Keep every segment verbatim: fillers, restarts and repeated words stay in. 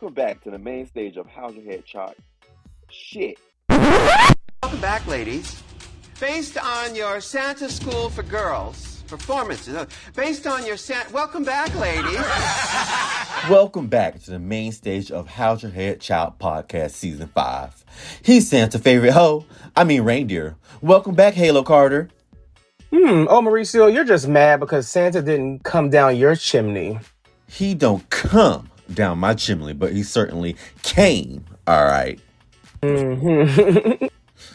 Welcome back to the main stage of How's Your Head Chock Shit. Welcome back, ladies. Based on your Santa School for Girls performances, based on your Santa... Welcome back, ladies. Welcome back to the main stage of How's Your Head Chock Podcast Season five. He's Santa's favorite hoe. I mean reindeer. Welcome back, Halo Carter. Hmm, oh, Mauricio, you're just mad because Santa didn't come down your chimney. He don't come down my chimney, but he certainly came, all right. Mm-hmm.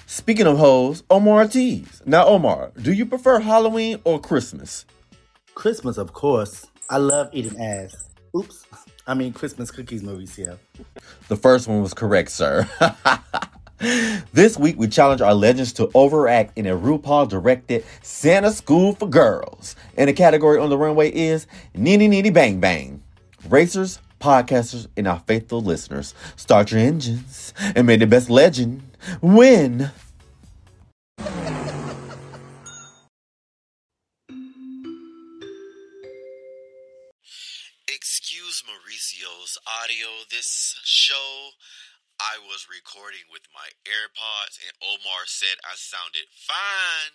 Speaking of hoes, Omar Ortiz. Now, Omar, do you prefer Halloween or Christmas? Christmas, of course. I love eating ass. Oops. I mean, Christmas cookies, Mauricio. The first one was correct, sir. This week, we challenge our legends to overact in a RuPaul-directed Santa School for Girls. And the category on the runway is Nitty Nitty Bang Bang. Racers, podcasters, and our faithful listeners, start your engines and may the best legend win. Excuse Mauricio's audio. This show I was recording with my AirPods, and Omar said I sounded fine.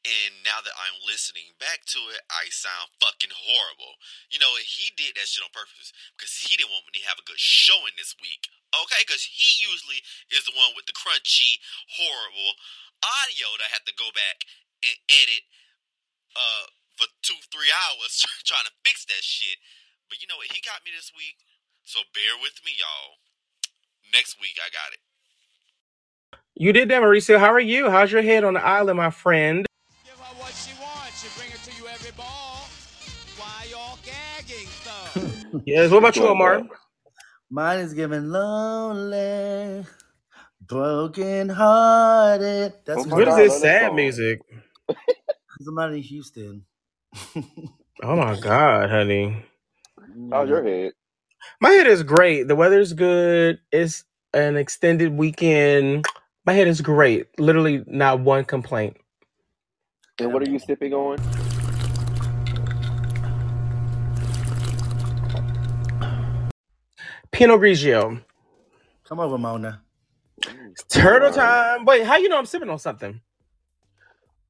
And now that I'm listening back to it, I sound fucking horrible. You know, he did that shit on purpose because he didn't want me to have a good showing this week. Okay, because he usually is the one with the crunchy, horrible audio that I have to go back and edit uh, for two, three hours trying to fix that shit. But you know what? He got me this week, so bear with me, y'all. Next week, I got it. You did that, Mauricio. How are you? How's your head on the island, my friend? What she wants, she bring it to you every ball. Why y'all gagging though? Yes, what about you, Omar? Mine is giving lonely, broken hearted. That's what is this sad music? I'm out in Houston. Oh my god, honey. How's your head? My head is great. The weather's good. It's an extended weekend. My head is great. Literally not one complaint. And what are you sipping on? Pinot Grigio. Come over, Mona. It's turtle time. Wait, how you know I'm sipping on something?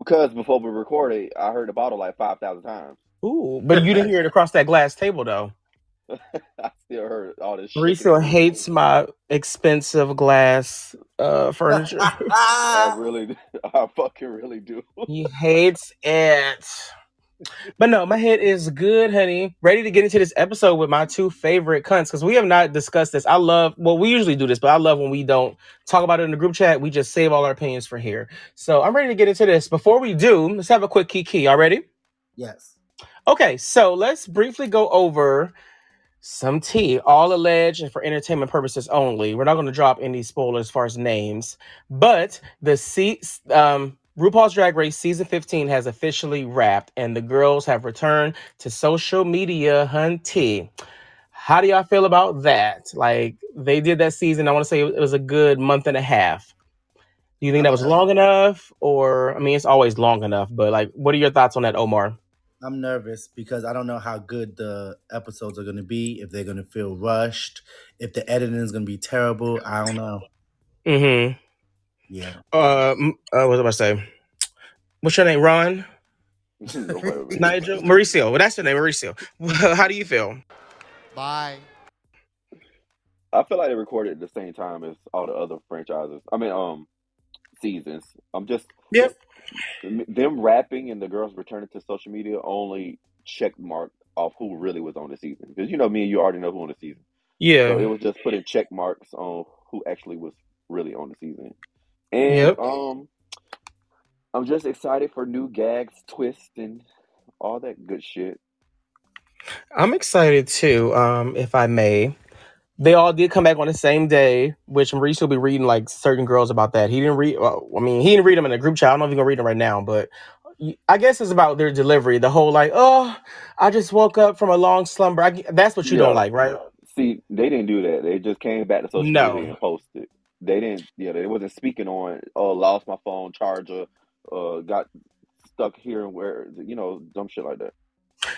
Because before we recorded, I heard the bottle like five thousand times. Ooh, but you didn't hear it across that glass table, though. I still heard all this shit. Mauricio hates my expensive glass uh, furniture. I really, I fucking really do. He hates it. But no, my head is good, honey. Ready to get into this episode with my two favorite cunts, because we have not discussed this. I love, well, we usually do this, but I love when we don't talk about it in the group chat. We just save all our opinions for here. So I'm ready to get into this. Before we do, let's have a quick kiki. Y'all ready? Yes. Okay, so let's briefly go over some tea, all alleged and for entertainment purposes only. We're not going to drop any spoilers as far as names, but the se- um, RuPaul's Drag Race Season fifteen has officially wrapped, and the girls have returned to social media, hunty. How do y'all feel about that? Like, they did that season, I want to say it was a good month and a half. Do you think that was long enough? Or, I mean, it's always long enough, but like, what are your thoughts on that, Omar? I'm nervous because I don't know how good the episodes are going to be, if they're going to feel rushed, if the editing is going to be terrible. I don't know. Mm-hmm. Yeah. Uh, uh, what was I about to say? What's your name, Ron? Nigel? Mauricio. Well, that's your name, Mauricio. How do you feel? Bye. I feel like they recorded at the same time as all the other franchises. I mean, um, seasons. I'm just... Yep. Them rapping and the girls returning to social media only check mark off who really was on the season, because you know me and you already know who on the season. Yeah, so it was just putting check marks on who actually was really on the season. And yep. um, I'm just excited for new gags, twists, and all that good shit. I'm excited too. Um, if I may. They all did come back on the same day, which Mauricio will be reading, like, certain girls about that. He didn't read... Well, I mean, he didn't read them in a group chat. I don't know if he's going to read them right now, but I guess it's about their delivery. The whole, like, oh, I just woke up from a long slumber. I, that's what you yeah. don't like, right? See, they didn't do that. They just came back to social no. media and posted. They didn't... Yeah, they wasn't speaking on, oh, lost my phone, charger, uh, got stuck here and where, you know, dumb shit like that.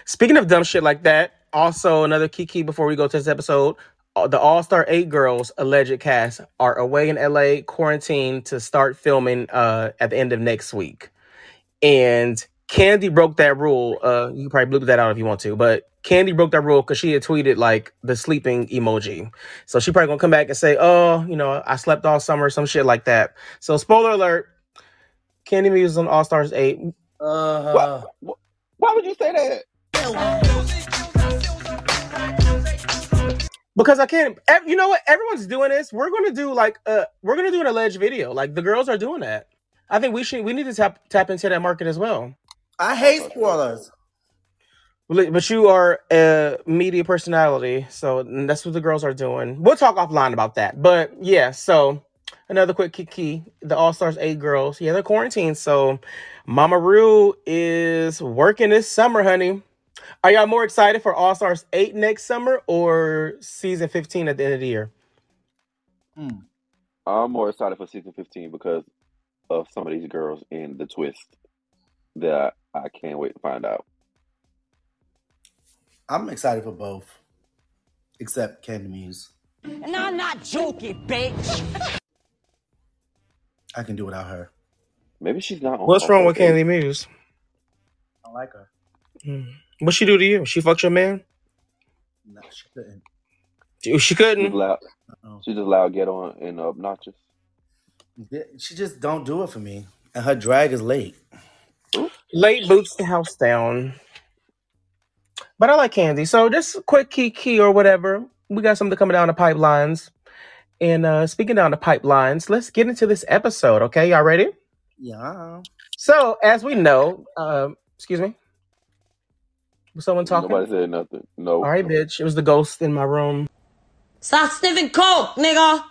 Speaking of dumb shit like that, also another kiki before we go to this episode... the All-Star eight girls alleged cast are away in L A, quarantined to start filming uh, at the end of next week. And Candy broke that rule. Uh, you can probably bleep that out if you want to, but Candy broke that rule because she had tweeted like the sleeping emoji. So she probably gonna come back and say, oh, you know, I slept all summer, some shit like that. So spoiler alert, Candy Muse on All-Stars eight. Uh-huh. Why, why would you say that? Because I can't, you know what? Everyone's doing this. We're gonna do like, uh, we're gonna do an alleged video. Like the girls are doing that. I think we should, we need to tap, tap into that market as well. I hate spoilers. But you are a media personality, so that's what the girls are doing. We'll talk offline about that. But yeah, so another quick key. The All-Stars eight girls. Yeah, they're quarantined, so Mama Rue is working this summer, honey. Are y'all more excited for All-Stars eight next summer or season fifteen at the end of the year? Mm. I'm more excited for season fifteen because of some of these girls and the twist that I can't wait to find out. I'm excited for both, except Candy Muse. And I'm not joking, bitch. I can do without her. Maybe she's not on. What's wrong with Candy Muse? I don't like her. Mm. What'd she do to you? She fucked your man? No, she couldn't. Dude, she couldn't? She's loud. She's just loud, get on, and obnoxious. She just don't do it for me. And her drag is late. Ooh. Late boots the house down. But I like Candy. So just a quick key key or whatever. We got something coming down the pipelines. And uh, speaking down the pipelines, let's get into this episode, okay? Y'all ready? Yeah. So as we know, uh, excuse me. Was someone talking? Nobody said nothing. No. All right, bitch. It was the ghost in my room. Stop sniffing coke, nigga.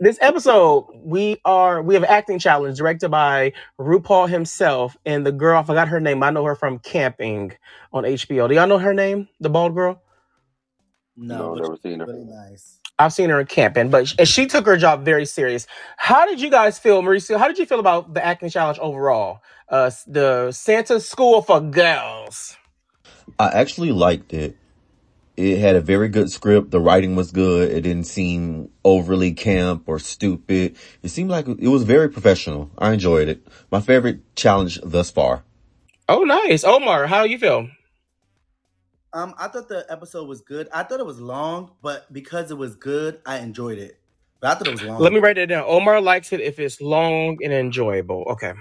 This episode, we are we have an acting challenge directed by RuPaul himself and the girl, I forgot her name. I know her from Camping on H B O. Do y'all know her name? The bald girl? No, no never seen her. Really nice. I've seen her in Camping, but she, and she took her job very serious. How did you guys feel, Mauricio? How did you feel about the acting challenge overall? Uh, the Santa School for Girls. I actually liked it. It had a very good script. The writing was good. It didn't seem overly camp or stupid. It seemed like it was very professional. I enjoyed it. My favorite challenge thus far. Oh, nice. Omar, how you feel? Um, I thought the episode was good. I thought it was long, but because it was good, I enjoyed it. But I thought it was long. Let me write that down. Omar likes it if it's long and enjoyable. Okay.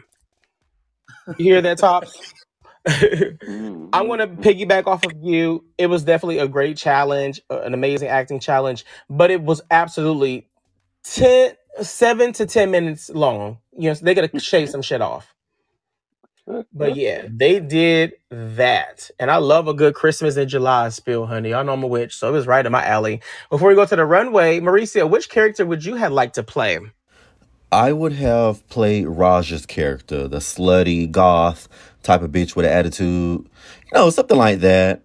You hear that, Tops? I want to piggyback off of you. It was definitely a great challenge, an amazing acting challenge, but it was absolutely ten, seven to ten minutes long. You know, so they got to shave some shit off. But yeah, they did that. And I love a good Christmas in July spill, honey. Y'all know I'm a witch, so it was right in my alley. Before we go to the runway, Mauricio, which character would you have liked to play? I would have played Raja's character, the slutty, goth type of bitch with an attitude. You know, something like that.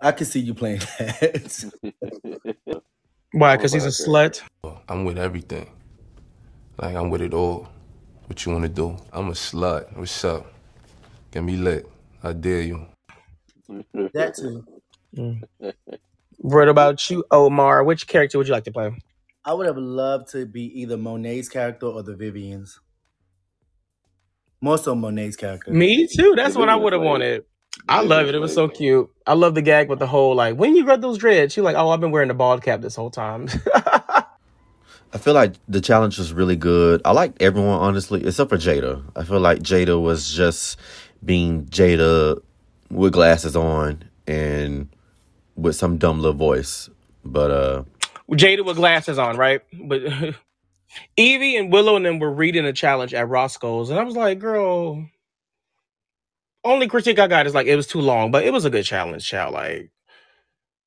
I could see you playing that. Why? Because he's a slut? I'm with everything. Like, I'm with it all. What you want to do? I'm a slut. What's up? Get me lit. I dare you. That too. Mm. What about you, Omar? Which character would you like to play? I would have loved to be either Monet's character or the Vivian's. More so Monet's character. Me too. That's what I would have wanted. I love it. It was so cute. I love the gag with the whole, like, when you got those dreads, you're like, oh, I've been wearing the bald cap this whole time. I feel like the challenge was really good. I liked everyone, honestly, except for Jada. I feel like Jada was just being Jada with glasses on and with some dumb little voice. But, uh... Jada with glasses on, right? But Evie and Willow and them were reading a challenge at Roscoe's, and I was like, girl, only critique I got is like, it was too long, but it was a good challenge, child. Like,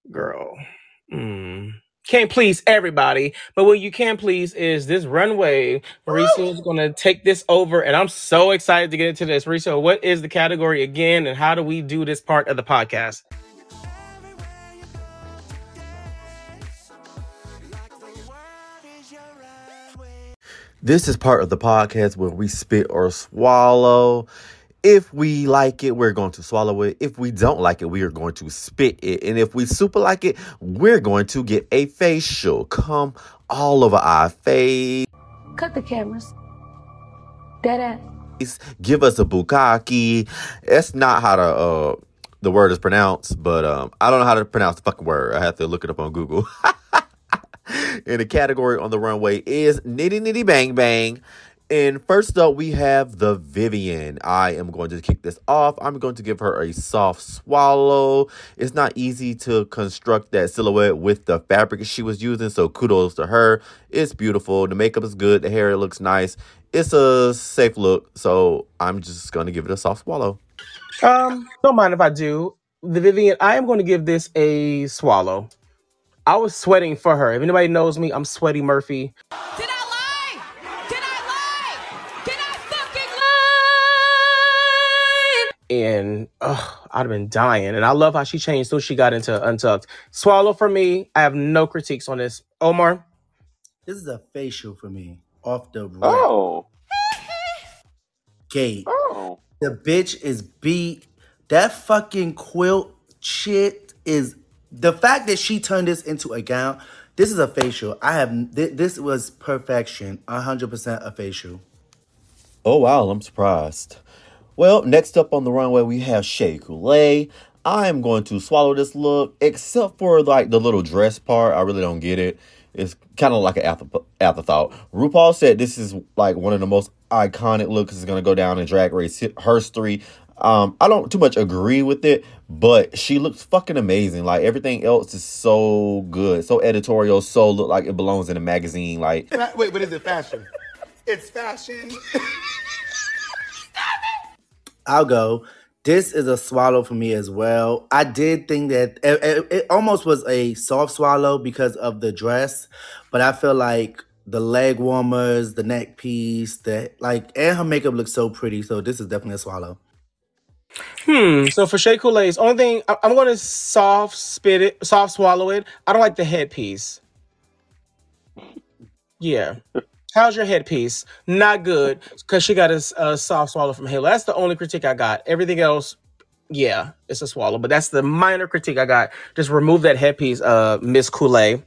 girl, mm. Can't please everybody, but what you can please is this runway. Mauricio is going to take this over, and I'm so excited to get into this. Mauricio, what is the category again, and how do we do this part of the podcast? This is part of the podcast where we spit or swallow. If we like it, we're going to swallow it. If we don't like it, we are going to spit it. And if we super like it, we're going to get a facial. Come all over our face. Cut the cameras. Dead ass. Give us a bukkake. That's not how to, uh, the word is pronounced, but um, I don't know how to pronounce the fucking word. I have to look it up on Google. And the category on the runway is Nitty Nitty Bang Bang. And first up, we have the Vivian. I am going to kick this off. I'm going to give her a soft swallow. It's not easy to construct that silhouette with the fabric she was using, so kudos to her. It's beautiful. The makeup is good. The hair looks nice. It's a safe look, so I'm just going to give it a soft swallow. Um, don't mind if I do. The Vivian, I am going to give this a swallow. I was sweating for her. If anybody knows me, I'm Sweaty Murphy. Did I And ugh, I'd have been dying. And I love how she changed so she got into Untucked. Swallow for me. I have no critiques on this. Omar? This is a facial for me. Off the rip. Oh. Gate. Oh. The bitch is beat. That fucking quilt shit is... The fact that she turned this into a gown, this is a facial. I have... Th this was perfection. one hundred percent a facial. Oh, wow. I'm surprised. Well, next up on the runway, we have Shea Coulee. I am going to swallow this look, except for, like, the little dress part. I really don't get it. It's kind of like an after afterthought. RuPaul said this is, like, one of the most iconic looks that's going to go down in Drag Race history. Um, I don't too much agree with it, but she looks fucking amazing. Like, everything else is so good, so editorial, so look like it belongs in a magazine. Like, wait, but is it fashion? It's fashion. I'll go. This is a swallow for me as well. I did think that it, it, it almost was a soft swallow because of the dress, but I feel like the leg warmers, the neck piece, that like, and her makeup looks so pretty. So this is definitely a swallow. Hmm. So for Shea Coulee's, only thing I, I'm going to soft spit it, soft swallow it. I don't like the headpiece. Yeah. How's your headpiece? Not good, because she got a, a soft swallow from Halo. That's the only critique I got. Everything else, yeah, it's a swallow. But that's the minor critique I got. Just remove that headpiece, uh, Miss Coulee.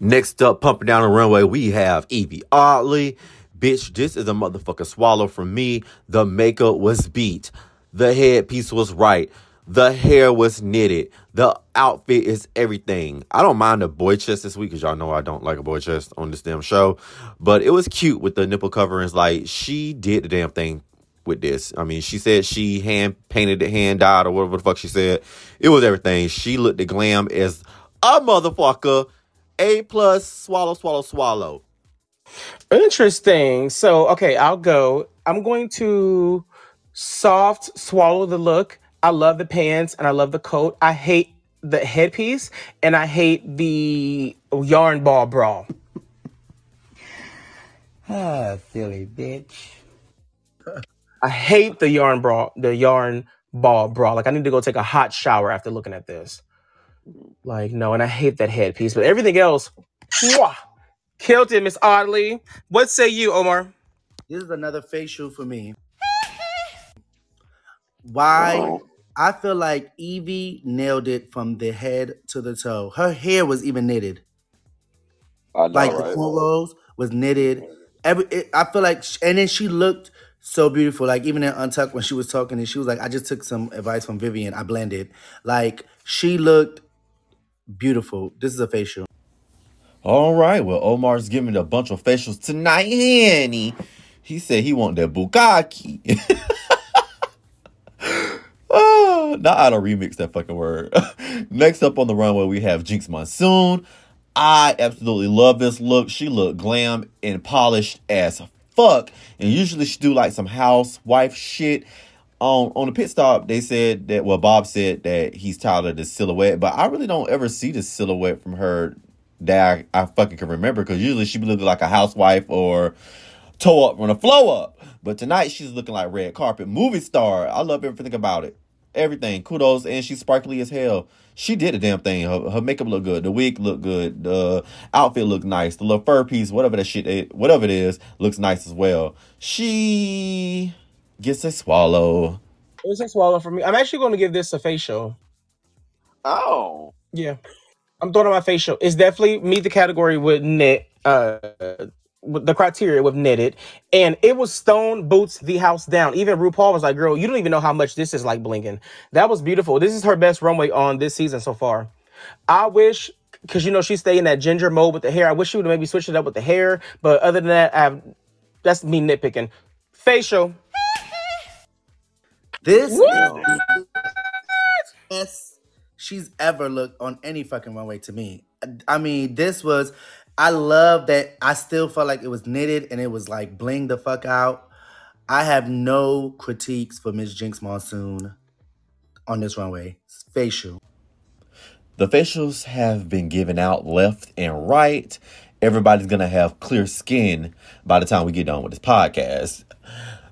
Next up, pumping down the runway, we have Evie Oddly. Bitch, this is a motherfucking swallow from me. The makeup was beat. The headpiece was right. The hair was knitted. The outfit is everything. I don't mind a boy chest this week because y'all know I don't like a boy chest on this damn show. But it was cute with the nipple coverings. Like, she did the damn thing with this. I mean, she said she hand painted it, hand dyed, or whatever the fuck she said. It was everything. She looked at glam as a motherfucker. A plus, swallow, swallow, swallow. Interesting. So, okay, I'll go. I'm going to soft swallow the look. I love the pants and I love the coat. I hate the headpiece and I hate the yarn ball bra. Ah, silly bitch. I hate the yarn bra, the yarn ball bra. Like, I need to go take a hot shower after looking at this. Like, no, and I hate that headpiece. But everything else, wah, killed it, Miss Oddly. What say you, Omar? This is another facial for me. Why? Oh. I feel like Evie nailed it from the head to the toe. Her hair was even knitted. I know, like, right? The cornrows was knitted. Every, it, I feel like, she, and then she looked so beautiful. Like, even in Untucked, when she was talking, and she was like, I just took some advice from Vivian. I blended. Like, she looked beautiful. This is a facial. All right. Well, Omar's giving a bunch of facials tonight, honey. He said he wanted that bukkake. Oh, now I don't remix that fucking word. Next up on the runway, we have Jinx Monsoon. I absolutely love this look. She looked glam and polished as fuck. And usually she do like some housewife shit. Um, on the pit stop, they said that, well, Bob said that he's tired of the silhouette. But I really don't ever see the silhouette from her that I, I fucking can remember. Because usually she be looking like a housewife or toe up on a flow up. But tonight, she's looking like red carpet movie star. I love everything about it. Everything. Kudos. And she's sparkly as hell. She did the damn thing. Her, her makeup looked good. The wig looked good. The outfit looked nice. The little fur piece, whatever that shit, whatever it is, looks nice as well. She gets a swallow. It's a swallow for me. I'm actually going to give this a facial. Oh. Yeah. I'm throwing on my facial. It's definitely meet the category with knit, uh, with the criteria with knitted. And it was stone boots the house down. Even RuPaul was like, girl, you don't even know how much this is like blinking. That was beautiful. This is her best runway on this season so far. I wish, because, you know, she stayed in that ginger mode with the hair. I wish she would have maybe switched it up with the hair. But other than that, I've, that's me nitpicking. Facial. This what? Is the best she's ever looked on any fucking runway to me. I mean, this was, I love that I still felt like it was knitted and it was like bling the fuck out. I have no critiques for Miss Jinx Monsoon on this runway. Facial. The facials have been given out left and right. Everybody's going to have clear skin by the time we get done with this podcast.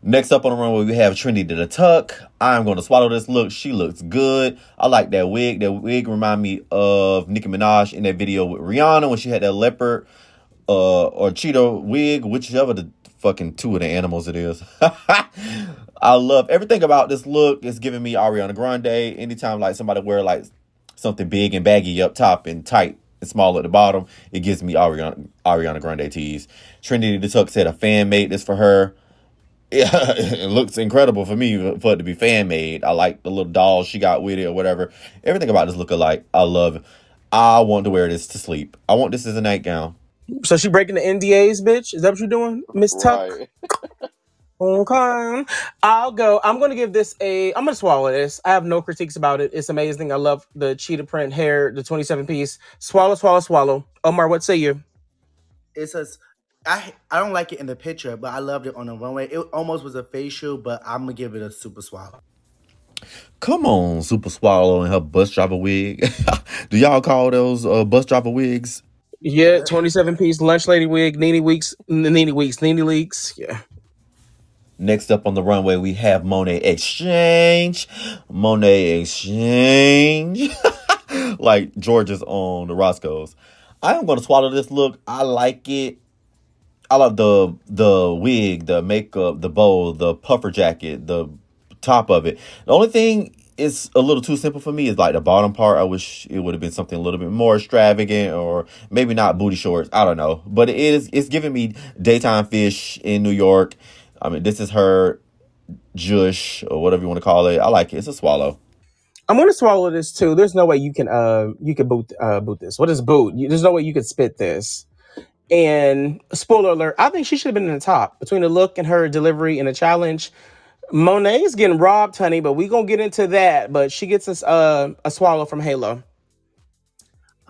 Next up on the runway, we have Trinity to the Tuck. I'm going to swallow this look. She looks good. I like that wig. That wig remind me of Nicki Minaj in that video with Rihanna when she had that leopard uh, or cheetah wig, whichever the fucking two of the animals it is. I love everything about this look. It's giving me Ariana Grande. Anytime like somebody wear like something big and baggy up top and tight and small at the bottom, it gives me Ariana, Ariana Grande tease. Trinity to the Tuck said a fan made this for her. Yeah, it looks incredible for me for it to be fan-made. I like the little doll she got with it or whatever. Everything about this look alike, I love it. I want to wear this to sleep. I want this as a nightgown. So she breaking the N D As, bitch? Is that what you're doing, Miss Tuck? Right. Okay. I'll go. I'm going to give this a... I'm going to swallow this. I have no critiques about it. It's amazing. I love the cheetah print hair, the twenty-seven piece. Swallow, swallow, swallow. Omar, what say you? It says... I I don't like it in the picture, but I loved it on the runway. It almost was a facial, but I'm going to give it a super swallow. Come on, super swallow and her bus driver wig. Do y'all call those uh, bus driver wigs? Yeah, twenty-seven piece lunch lady wig, Nene Weeks, Nene Weeks, Nene Leaks. Yeah. Next up on the runway, we have Monet Exchange. Monet Exchange. Like Georgia's on the Roscoe's. I'm going to swallow this look. I like it. I love the the wig, the makeup, the bow, the puffer jacket, the top of it. The only thing is a little too simple for me is like the bottom part. I wish it would have been something a little bit more extravagant or maybe not booty shorts. I don't know. But it is, it's giving me daytime fish in New York. I mean, this is her jush or whatever you want to call it. I like it. It's a swallow. I'm going to swallow this too. There's no way you can uh you can boot uh boot this. What is boot? There's no way you could spit this. And spoiler alert, I think she should have been in the top. Between the look and her delivery and the challenge, Monet's getting robbed, honey, but we're going to get into that. But she gets us uh, a swallow from Halo.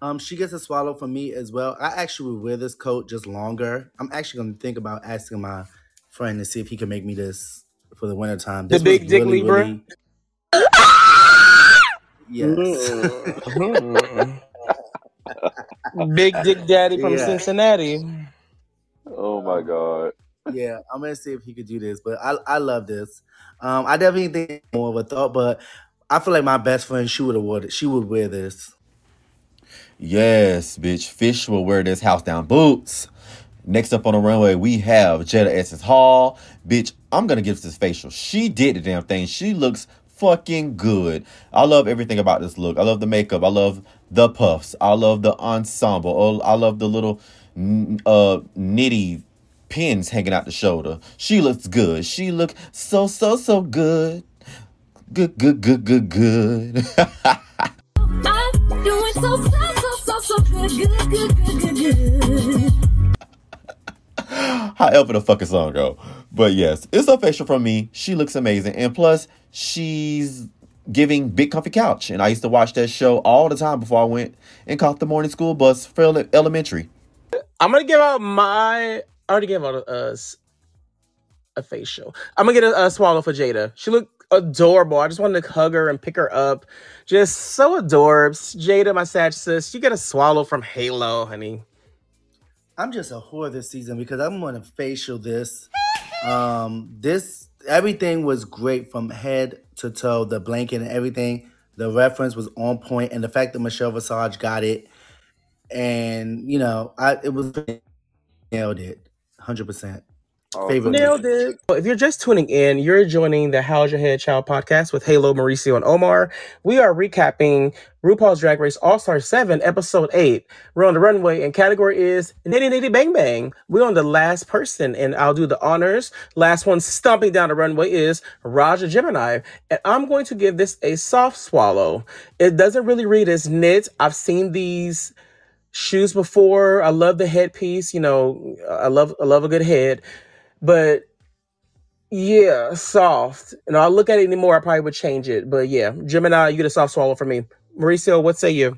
Um, she gets a swallow from me as well. I actually would wear this coat just longer. I'm actually going to think about asking my friend to see if he can make me this for the wintertime. The big dick really, Libra? Really... Yes. Big Dick Daddy from yeah. Cincinnati. Oh my God. Yeah, I'm gonna see if he could do this, but I I love this. Um, I definitely think more of a thought, but I feel like my best friend, she would award it. She would wear this. Yes, bitch. Fish will wear this house down boots. Next up on the runway, we have Jada Essence Hall. Bitch, I'm gonna give this facial. She did the damn thing. She looks fucking good. I love everything about this look. I love the makeup. I love the puffs. I love the ensemble. I love the little uh nitty pins hanging out the shoulder. She looks good. She looks so, so, so good. Good, good, good, good, good. I'm doing so, so, so, so, so good. Good, good, good, good, good. However the fucking song go. But yes, it's a facial from me. She looks amazing. And plus, she's giving Big Comfy Couch. And I used to watch that show all the time before I went and caught the morning school bus for elementary. I'm going to give out my... I already gave out a, a, a facial. I'm going to get a, a swallow for Jada. She looked adorable. I just wanted to hug her and pick her up. Just so adorbs. Jada, my sad sis, you get a swallow from Halo, honey. I'm just a whore this season because I'm going to facial this. um, this... Everything was great from head to toe, the blanket and everything. The reference was on point, and the fact that Michelle Visage got it, and you know, I it was nailed it, one hundred percent. Favorite. Nailed it. If you're just tuning in, you're joining the How's Your Head Child podcast with Halo, Mauricio, and Omar. We are recapping RuPaul's Drag Race All-Stars seven, Episode eight. We're on the runway, and category is Nitty Nitty Bang Bang. We're on the last person, and I'll do the honors. Last one stomping down the runway is Raja Gemini, and I'm going to give this a soft swallow. It doesn't really read as knit. I've seen these shoes before. I love the headpiece. You know, I love I love a good head. But yeah, soft. And I'll look at it anymore. I probably would change it. But yeah, Gemini, you get a soft swallow for me. Mauricio, what say you?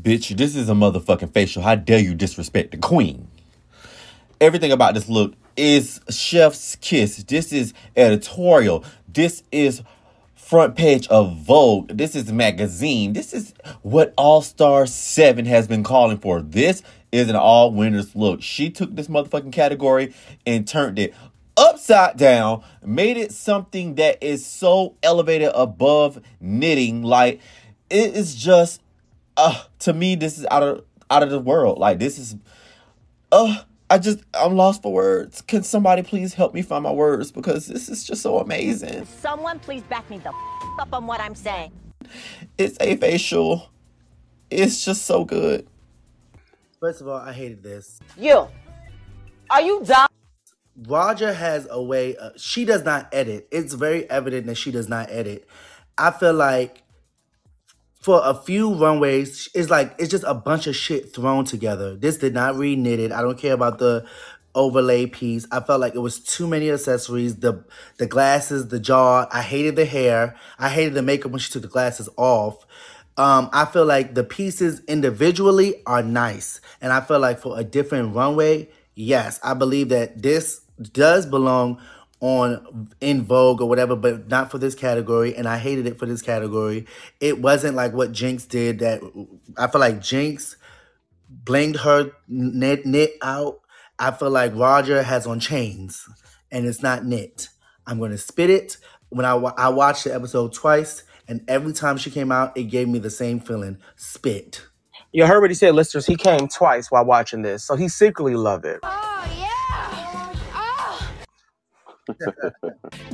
Bitch, this is a motherfucking facial. How dare you disrespect the queen? Everything about this look is chef's kiss. This is editorial. This is front page of Vogue. This is magazine. This is what All-Star seven has been calling for. This is an all-winners look. She took this motherfucking category and turned it upside down, made it something that is so elevated above knitting. Like, it is just, uh, to me, this is out of out of the world. Like, this is, uh, I just, I'm lost for words. Can somebody please help me find my words? Because this is just so amazing. Someone please back me the f- up on what I'm saying. It's a facial. It's just so good. First of all, I hated this. You. Are you dumb? Raja has a way of, she does not edit. It's very evident that she does not edit. I feel like for a few runways, it's like, it's just a bunch of shit thrown together. This did not re-knit it. I don't care about the overlay piece. I felt like it was too many accessories. The the glasses, the jaw. I hated the hair. I hated the makeup when she took the glasses off. Um, I feel like the pieces individually are nice. And I feel like for a different runway, yes, I believe that this does belong on in Vogue or whatever, but not for this category. And I hated it for this category. It wasn't like what Jinx did. That I feel like Jinx blinged her knit, knit out. I feel like Raja has on chains and it's not knit. I'm going to spit it. When I, I watched the episode twice, and every time she came out, it gave me the same feeling. Spit. You heard what he said, listeners. He came twice while watching this, so he secretly loved it. Oh, yeah. Oh.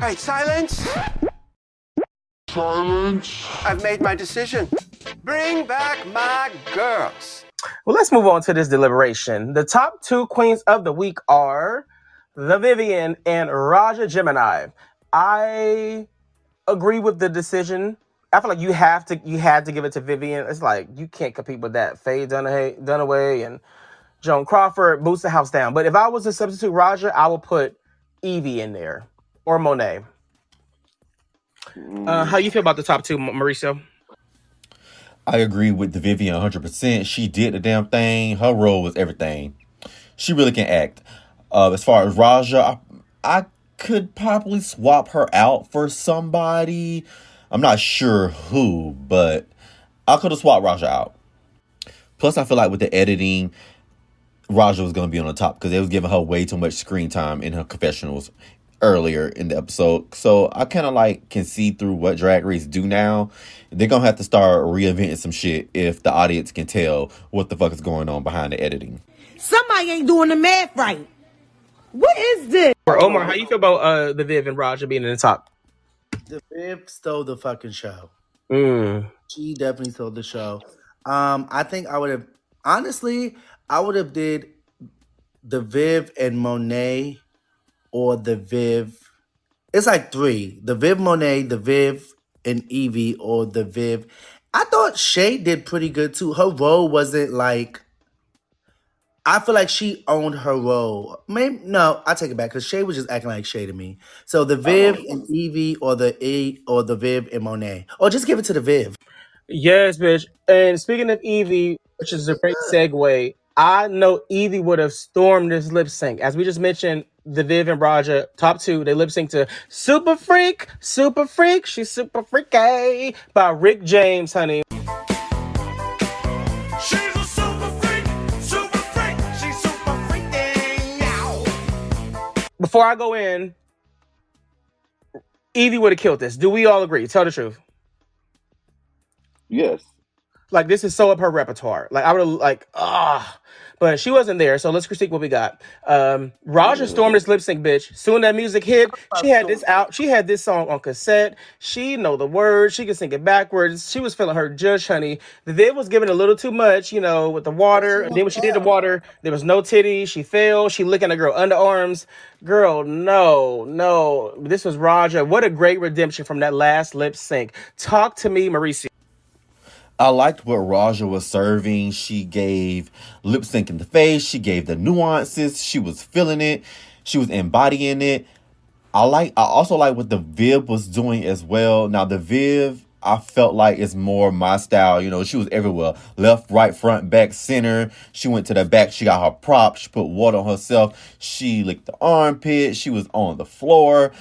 Hey, silence. Silence. I've made my decision. Bring back my girls. Well, let's move on to this deliberation. The top two queens of the week are The Vivian and Raja Gemini. I... agree with the decision. I feel like you have to you had to give it to Vivian. It's like you can't compete with that. Faye Dunaway, Dunaway and Joan Crawford boots the house down. But if I was to substitute Raja, I would put Evie in there or Monet. Uh, how you feel about the top two, Mauricio? I agree with the Vivian one hundred percent. She did the damn thing. Her role was everything. She really can act. Uh, as far as Raja, I, I could probably swap her out for somebody. I'm not sure who, but I could have swapped Raja out. Plus, I feel like with the editing, Raja was going to be on the top because they was giving her way too much screen time in her confessionals earlier in the episode. So I kind of like can see through what Drag Race do now. They're going to have to start reinventing some shit if the audience can tell what the fuck is going on behind the editing. Somebody ain't doing the math right. What is this? Omar, how you feel about uh, the Viv and Raja being in the top? The Viv stole the fucking show. Mm. She definitely stole the show. Um, I think I would have, honestly, I would have did the Viv and Monet or the Viv. It's like three. The Viv, Monet, the Viv, and Evie or the Viv. I thought Shay did pretty good too. Her role wasn't like, I feel like she owned her role. Maybe, no, I take it back because Shay was just acting like Shay to me. So the Viv oh. and Evie, or the E, or the Viv and Monet, or just give it to the Viv. Yes, bitch. And speaking of Evie, which is a great segue, I know Evie would have stormed this lip sync. As we just mentioned, the Viv and Raja, top two, they lip sync to "Super Freak, Super Freak, She's Super Freaky" by Rick James, honey. Before I go in, Evie would have killed this. Do we all agree? Tell the truth. Yes. Like, this is so up her repertoire. Like, I would have, like, ah. But she wasn't there, so let's critique what we got. Um, Raja stormed this lip sync, bitch. Soon that music hit, she had this out. She had this song on cassette. She know the words. She could sing it backwards. She was feeling her judge, honey. The vid was giving a little too much, you know, with the water. And then when she did the water, there was no titty. She fell. She licking a girl underarms. Girl, no, no. This was Raja. What a great redemption from that last lip sync. Talk to me, Mauricio. I liked what Raja was serving. She gave lip sync in the face. She gave the nuances. She was feeling it. She was embodying it. I like. I also like what the Viv was doing as well. Now, the Viv, I felt like it's more my style. You know, she was everywhere. Left, right, front, back, center. She went to the back. She got her prop. She put water on herself. She licked the armpit. She was on the floor.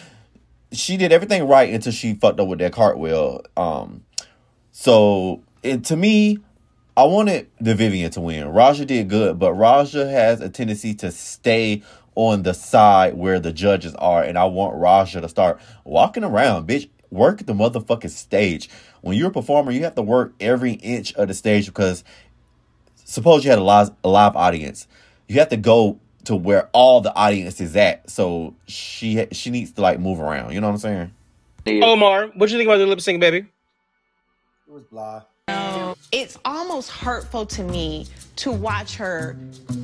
She did everything right until she fucked up with that cartwheel. Um, so... And to me, I wanted the Vivian to win. Raja did good, but Raja has a tendency to stay on the side where the judges are. And I want Raja to start walking around, bitch. Work the motherfucking stage. When you're a performer, you have to work every inch of the stage because suppose you had a live, a live audience. You have to go to where all the audience is at. So she she needs to, like, move around. You know what I'm saying? Omar, what you think about the lip sync, baby? It was blah. It's almost hurtful to me to watch her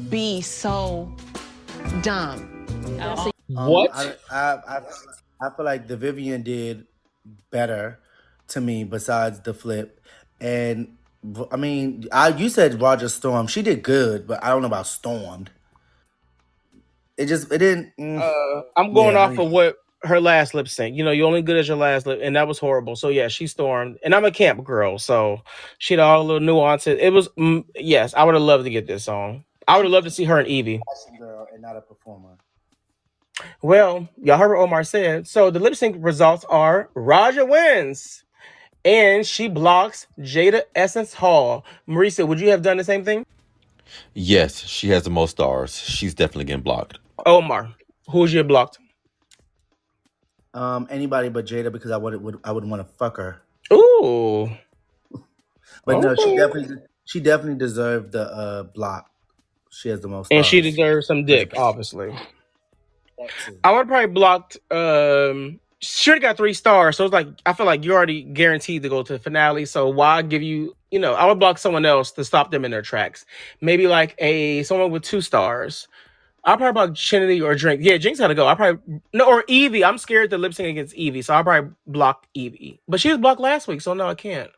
be so dumb. Um, what? I, I, I, I feel like the Vivian did better to me besides the flip. And, I mean, I you said Roger Storm. She did good, but I don't know about stormed. It just, it didn't. Mm, uh, I'm going yeah, off I mean, of what her last lip sync. You know, you're only good as your last lip, and that was horrible. So yeah, she stormed, and I'm a camp girl, so she had all the little nuances. It was mm, yes, I would have loved to get this song. I would have loved to see her and Evie. Fashion girl and not a performer. Well, y'all heard what Omar said. So the lip sync results are: Raja wins, and she blocks Jada Essence Hall. Marisa, would you have done the same thing? Yes, she has the most stars. She's definitely getting blocked. Omar, who's your blocked? Um, anybody but Jada, because I would would I would want to fuck her. Ooh, but okay. No, she definitely she definitely deserved the uh, block. She has the most, and stars. She deserves some dick, obviously. I would probably blocked. Um, she already got three stars, so it's like I feel like you're already guaranteed to go to the finale. So why give you? You know, I would block someone else to stop them in their tracks. Maybe like a someone with two stars. I'll probably block Trinity or Drink. Yeah, Jinx had to go. I probably no or Evie. I'm scared to lip sync against Evie, so I'll probably block Evie. But she was blocked last week, so no, I can't.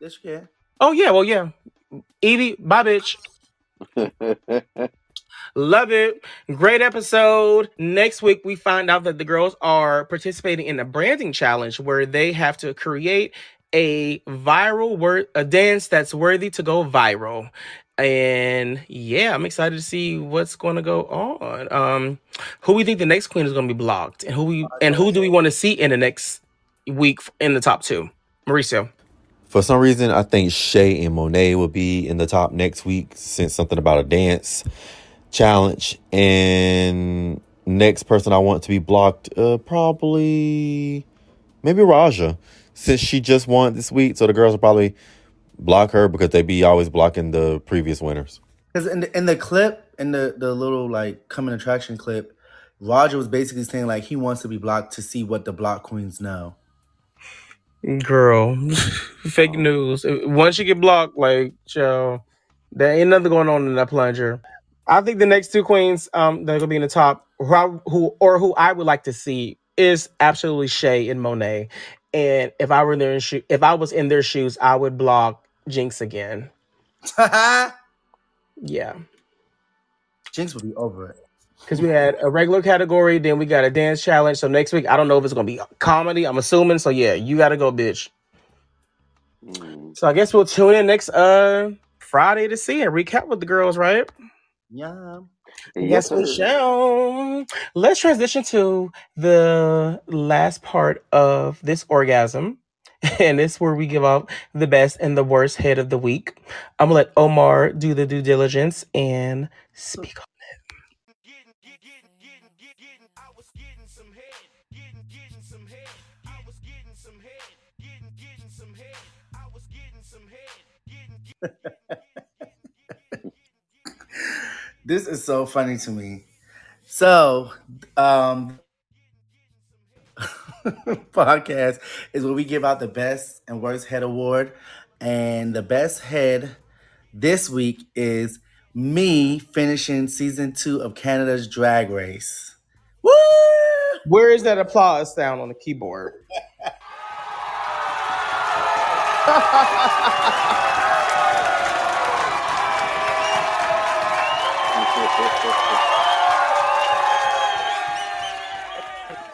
Yes, you can. Oh yeah, well yeah. Evie, bye, bitch. Love it. Great episode. Next week, we find out that the girls are participating in a branding challenge where they have to create a viral word, a dance that's worthy to go viral. And yeah, I'm excited to see what's going to go on. Um, who we think the next queen is going to be blocked, and who we and who do we want to see in the next week in the top two? Mauricio. For some reason, I think Shay and Monet will be in the top next week since something about a dance challenge. And next person I want to be blocked, uh, probably maybe Raja, since she just won this week. So the girls are probably block her because they be always blocking the previous winners. Because in the, in the clip, in the, the little like coming attraction clip, Roger was basically saying like he wants to be blocked to see what the block queens know. Girl, fake oh. news. Once you get blocked, like, yo, there ain't nothing going on in that plunger. I think the next two queens um, that are going to be in the top, who, I, who or who I would like to see, is absolutely Shay and Monet. And if I were in their sho- if I was in their shoes, I would block Jinx again. Yeah. Jinx would be over it. Because we had a regular category, then we got a dance challenge. So next week, I don't know if it's going to be comedy, I'm assuming. So yeah, you got to go, bitch. Mm. So I guess we'll tune in next uh, Friday to see and recap with the girls, right? Yeah. Yes, we shall. Let's transition to the last part of this orgasm. And it's where we give out the best and the worst head of the week. I'm going to let Omar do the due diligence and speak on it. This is so funny to me. So, um, podcast is where we give out the best and worst head award. And the best head this week is me finishing season two of Canada's Drag Race. Woo! Where is that applause sound on the keyboard?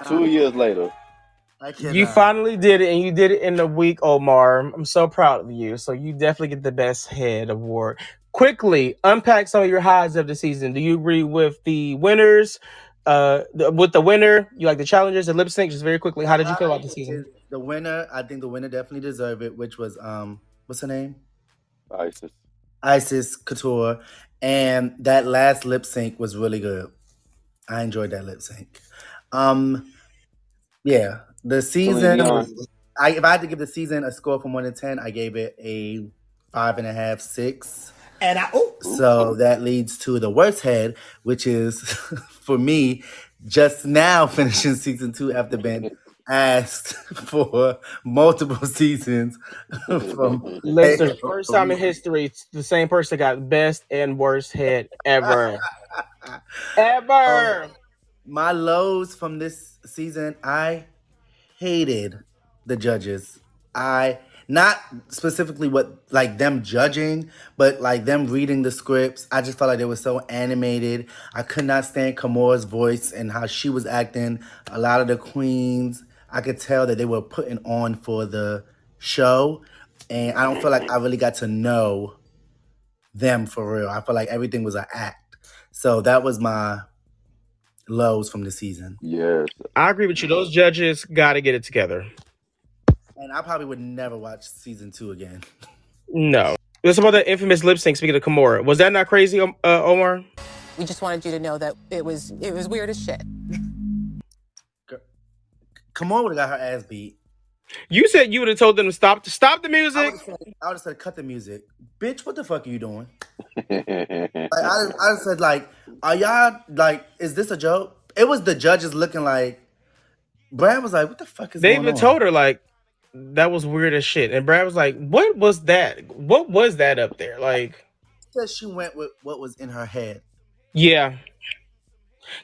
Two years later. You finally did it, and you did it in the week, Omar. I'm so proud of you. So you definitely get the best head award. Quickly, unpack some of your highs of the season. Do you agree with the winners? Uh, the, with the winner, you like the challengers, the lip sync? Just very quickly, how did you feel about the season? The winner, I think the winner definitely deserved it, which was, um, what's her name? Icesis. Icesis Couture. And that last lip sync was really good. I enjoyed that lip sync. Um, yeah. The season, I, if I had to give the season a score from one to ten, I gave it a five and a half, six. And I, ooh, so ooh. That leads to the worst head, which is, for me, just now finishing season two after being asked for multiple seasons. From Listen, first time in history, the same person got best and worst head ever. ever. Um, my lows from this season, I... hated the judges. I, not specifically what, like them judging, but like them reading the scripts. I just felt like they were so animated. I could not stand Kahmora's voice and how she was acting. A lot of the queens, I could tell that they were putting on for the show. And I don't feel like I really got to know them for real. I feel like everything was an act. So that was my lows from the season. Yes, I agree with you. Those judges got to get it together. And I probably would never watch season two again. No. Let's talk about that infamous lip sync. Speaking of Kahmora, was that not crazy, uh, Omar? We just wanted you to know that it was it was weird as shit. Kahmora would have got her ass beat. You said you would have told them to stop to stop the music. I would have said, cut the music, bitch. What the fuck are you doing? like, I I said like. Are y'all, like, is this a joke? It was the judges looking like, Brad was like, what the fuck is going on? They even told her, like, that was weird as shit. And Brad was like, what was that? What was that up there? Like, because she went with what was in her head. Yeah.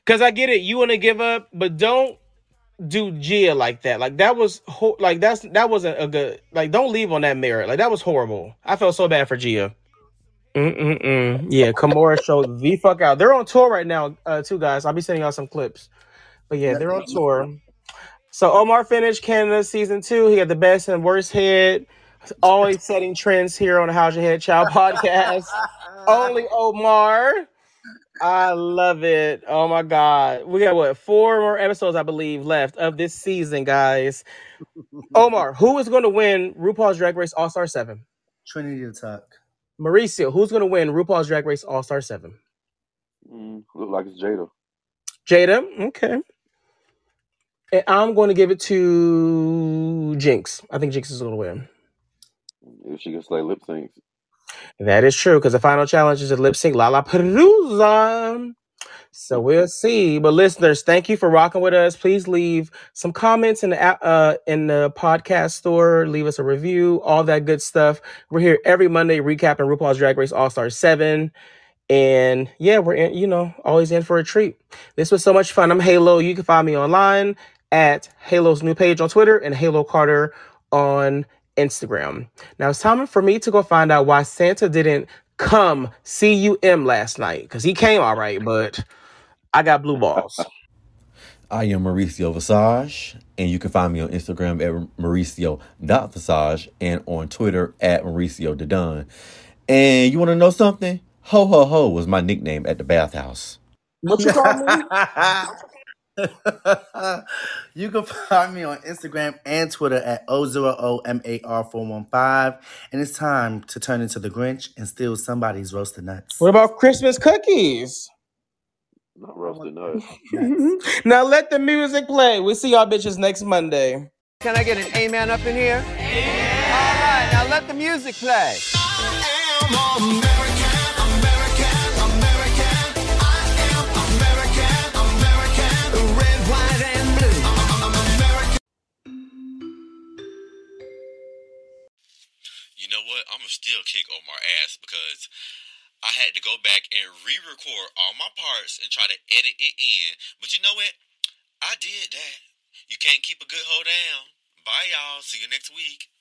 Because I get it. You want to give up, but don't do Gia like that. Like, that was, ho- like, that's that wasn't a good, like, don't leave on that merit. Like, that was horrible. I felt so bad for Gia. Mm-mm-mm. Yeah, Kahmora showed the fuck out. They're on tour right now, uh, too, guys. I'll be sending y'all some clips. But yeah, they're on tour. So Omar finished Canada season two. He got the best and worst head. Always setting trends here on the How's Your Head Child podcast. Only Omar. I love it. Oh, my God. We got, what, four more episodes, I believe, left of this season, guys. Omar, who is going to win RuPaul's Drag Race All-Star seven? Trinity to Tuck. Mauricio, who's going to win RuPaul's Drag Race All-Star seven? Mm, look like it's Jada. Jada? Okay. And I'm going to give it to Jinx. I think Jinx is going to win. If she can slay lip syncs. That is true, because the final challenge is a lip sync Lalapalooza. So we'll see. But listeners, thank you for rocking with us. Please leave some comments in the uh, in the podcast store. Leave us a review, all that good stuff. We're here every Monday recapping RuPaul's Drag Race All-Star seven. And yeah, we're in, you know, always in for a treat. This was so much fun. I'm Halo. You can find me online at Halo's new page on Twitter and Halo Carter on Instagram. Now it's time for me to go find out why Santa didn't come C U M last night, because he came all right, but... I got blue balls. I am Mauricio Visage, and you can find me on Instagram at Mauricio dot Visage and on Twitter at Mauricio Dadun. And you want to know something? Ho, ho, ho was my nickname at the bathhouse. What you call me? You can find me on Instagram and Twitter at O zero O M A R four one five. And it's time to turn into the Grinch and steal somebody's roasted nuts. What about Christmas cookies? Not roasted nuts. Now let the music play. We'll see y'all bitches next Monday. Can I get an amen up in here? Amen. All right, now let the music play. I am American, American, American. I'm going to still kick Omar's ass because I had to go back and re-record all my parts and try to edit it in. But you know what? I did that. You can't keep a good hoe down. Bye, y'all. See you next week.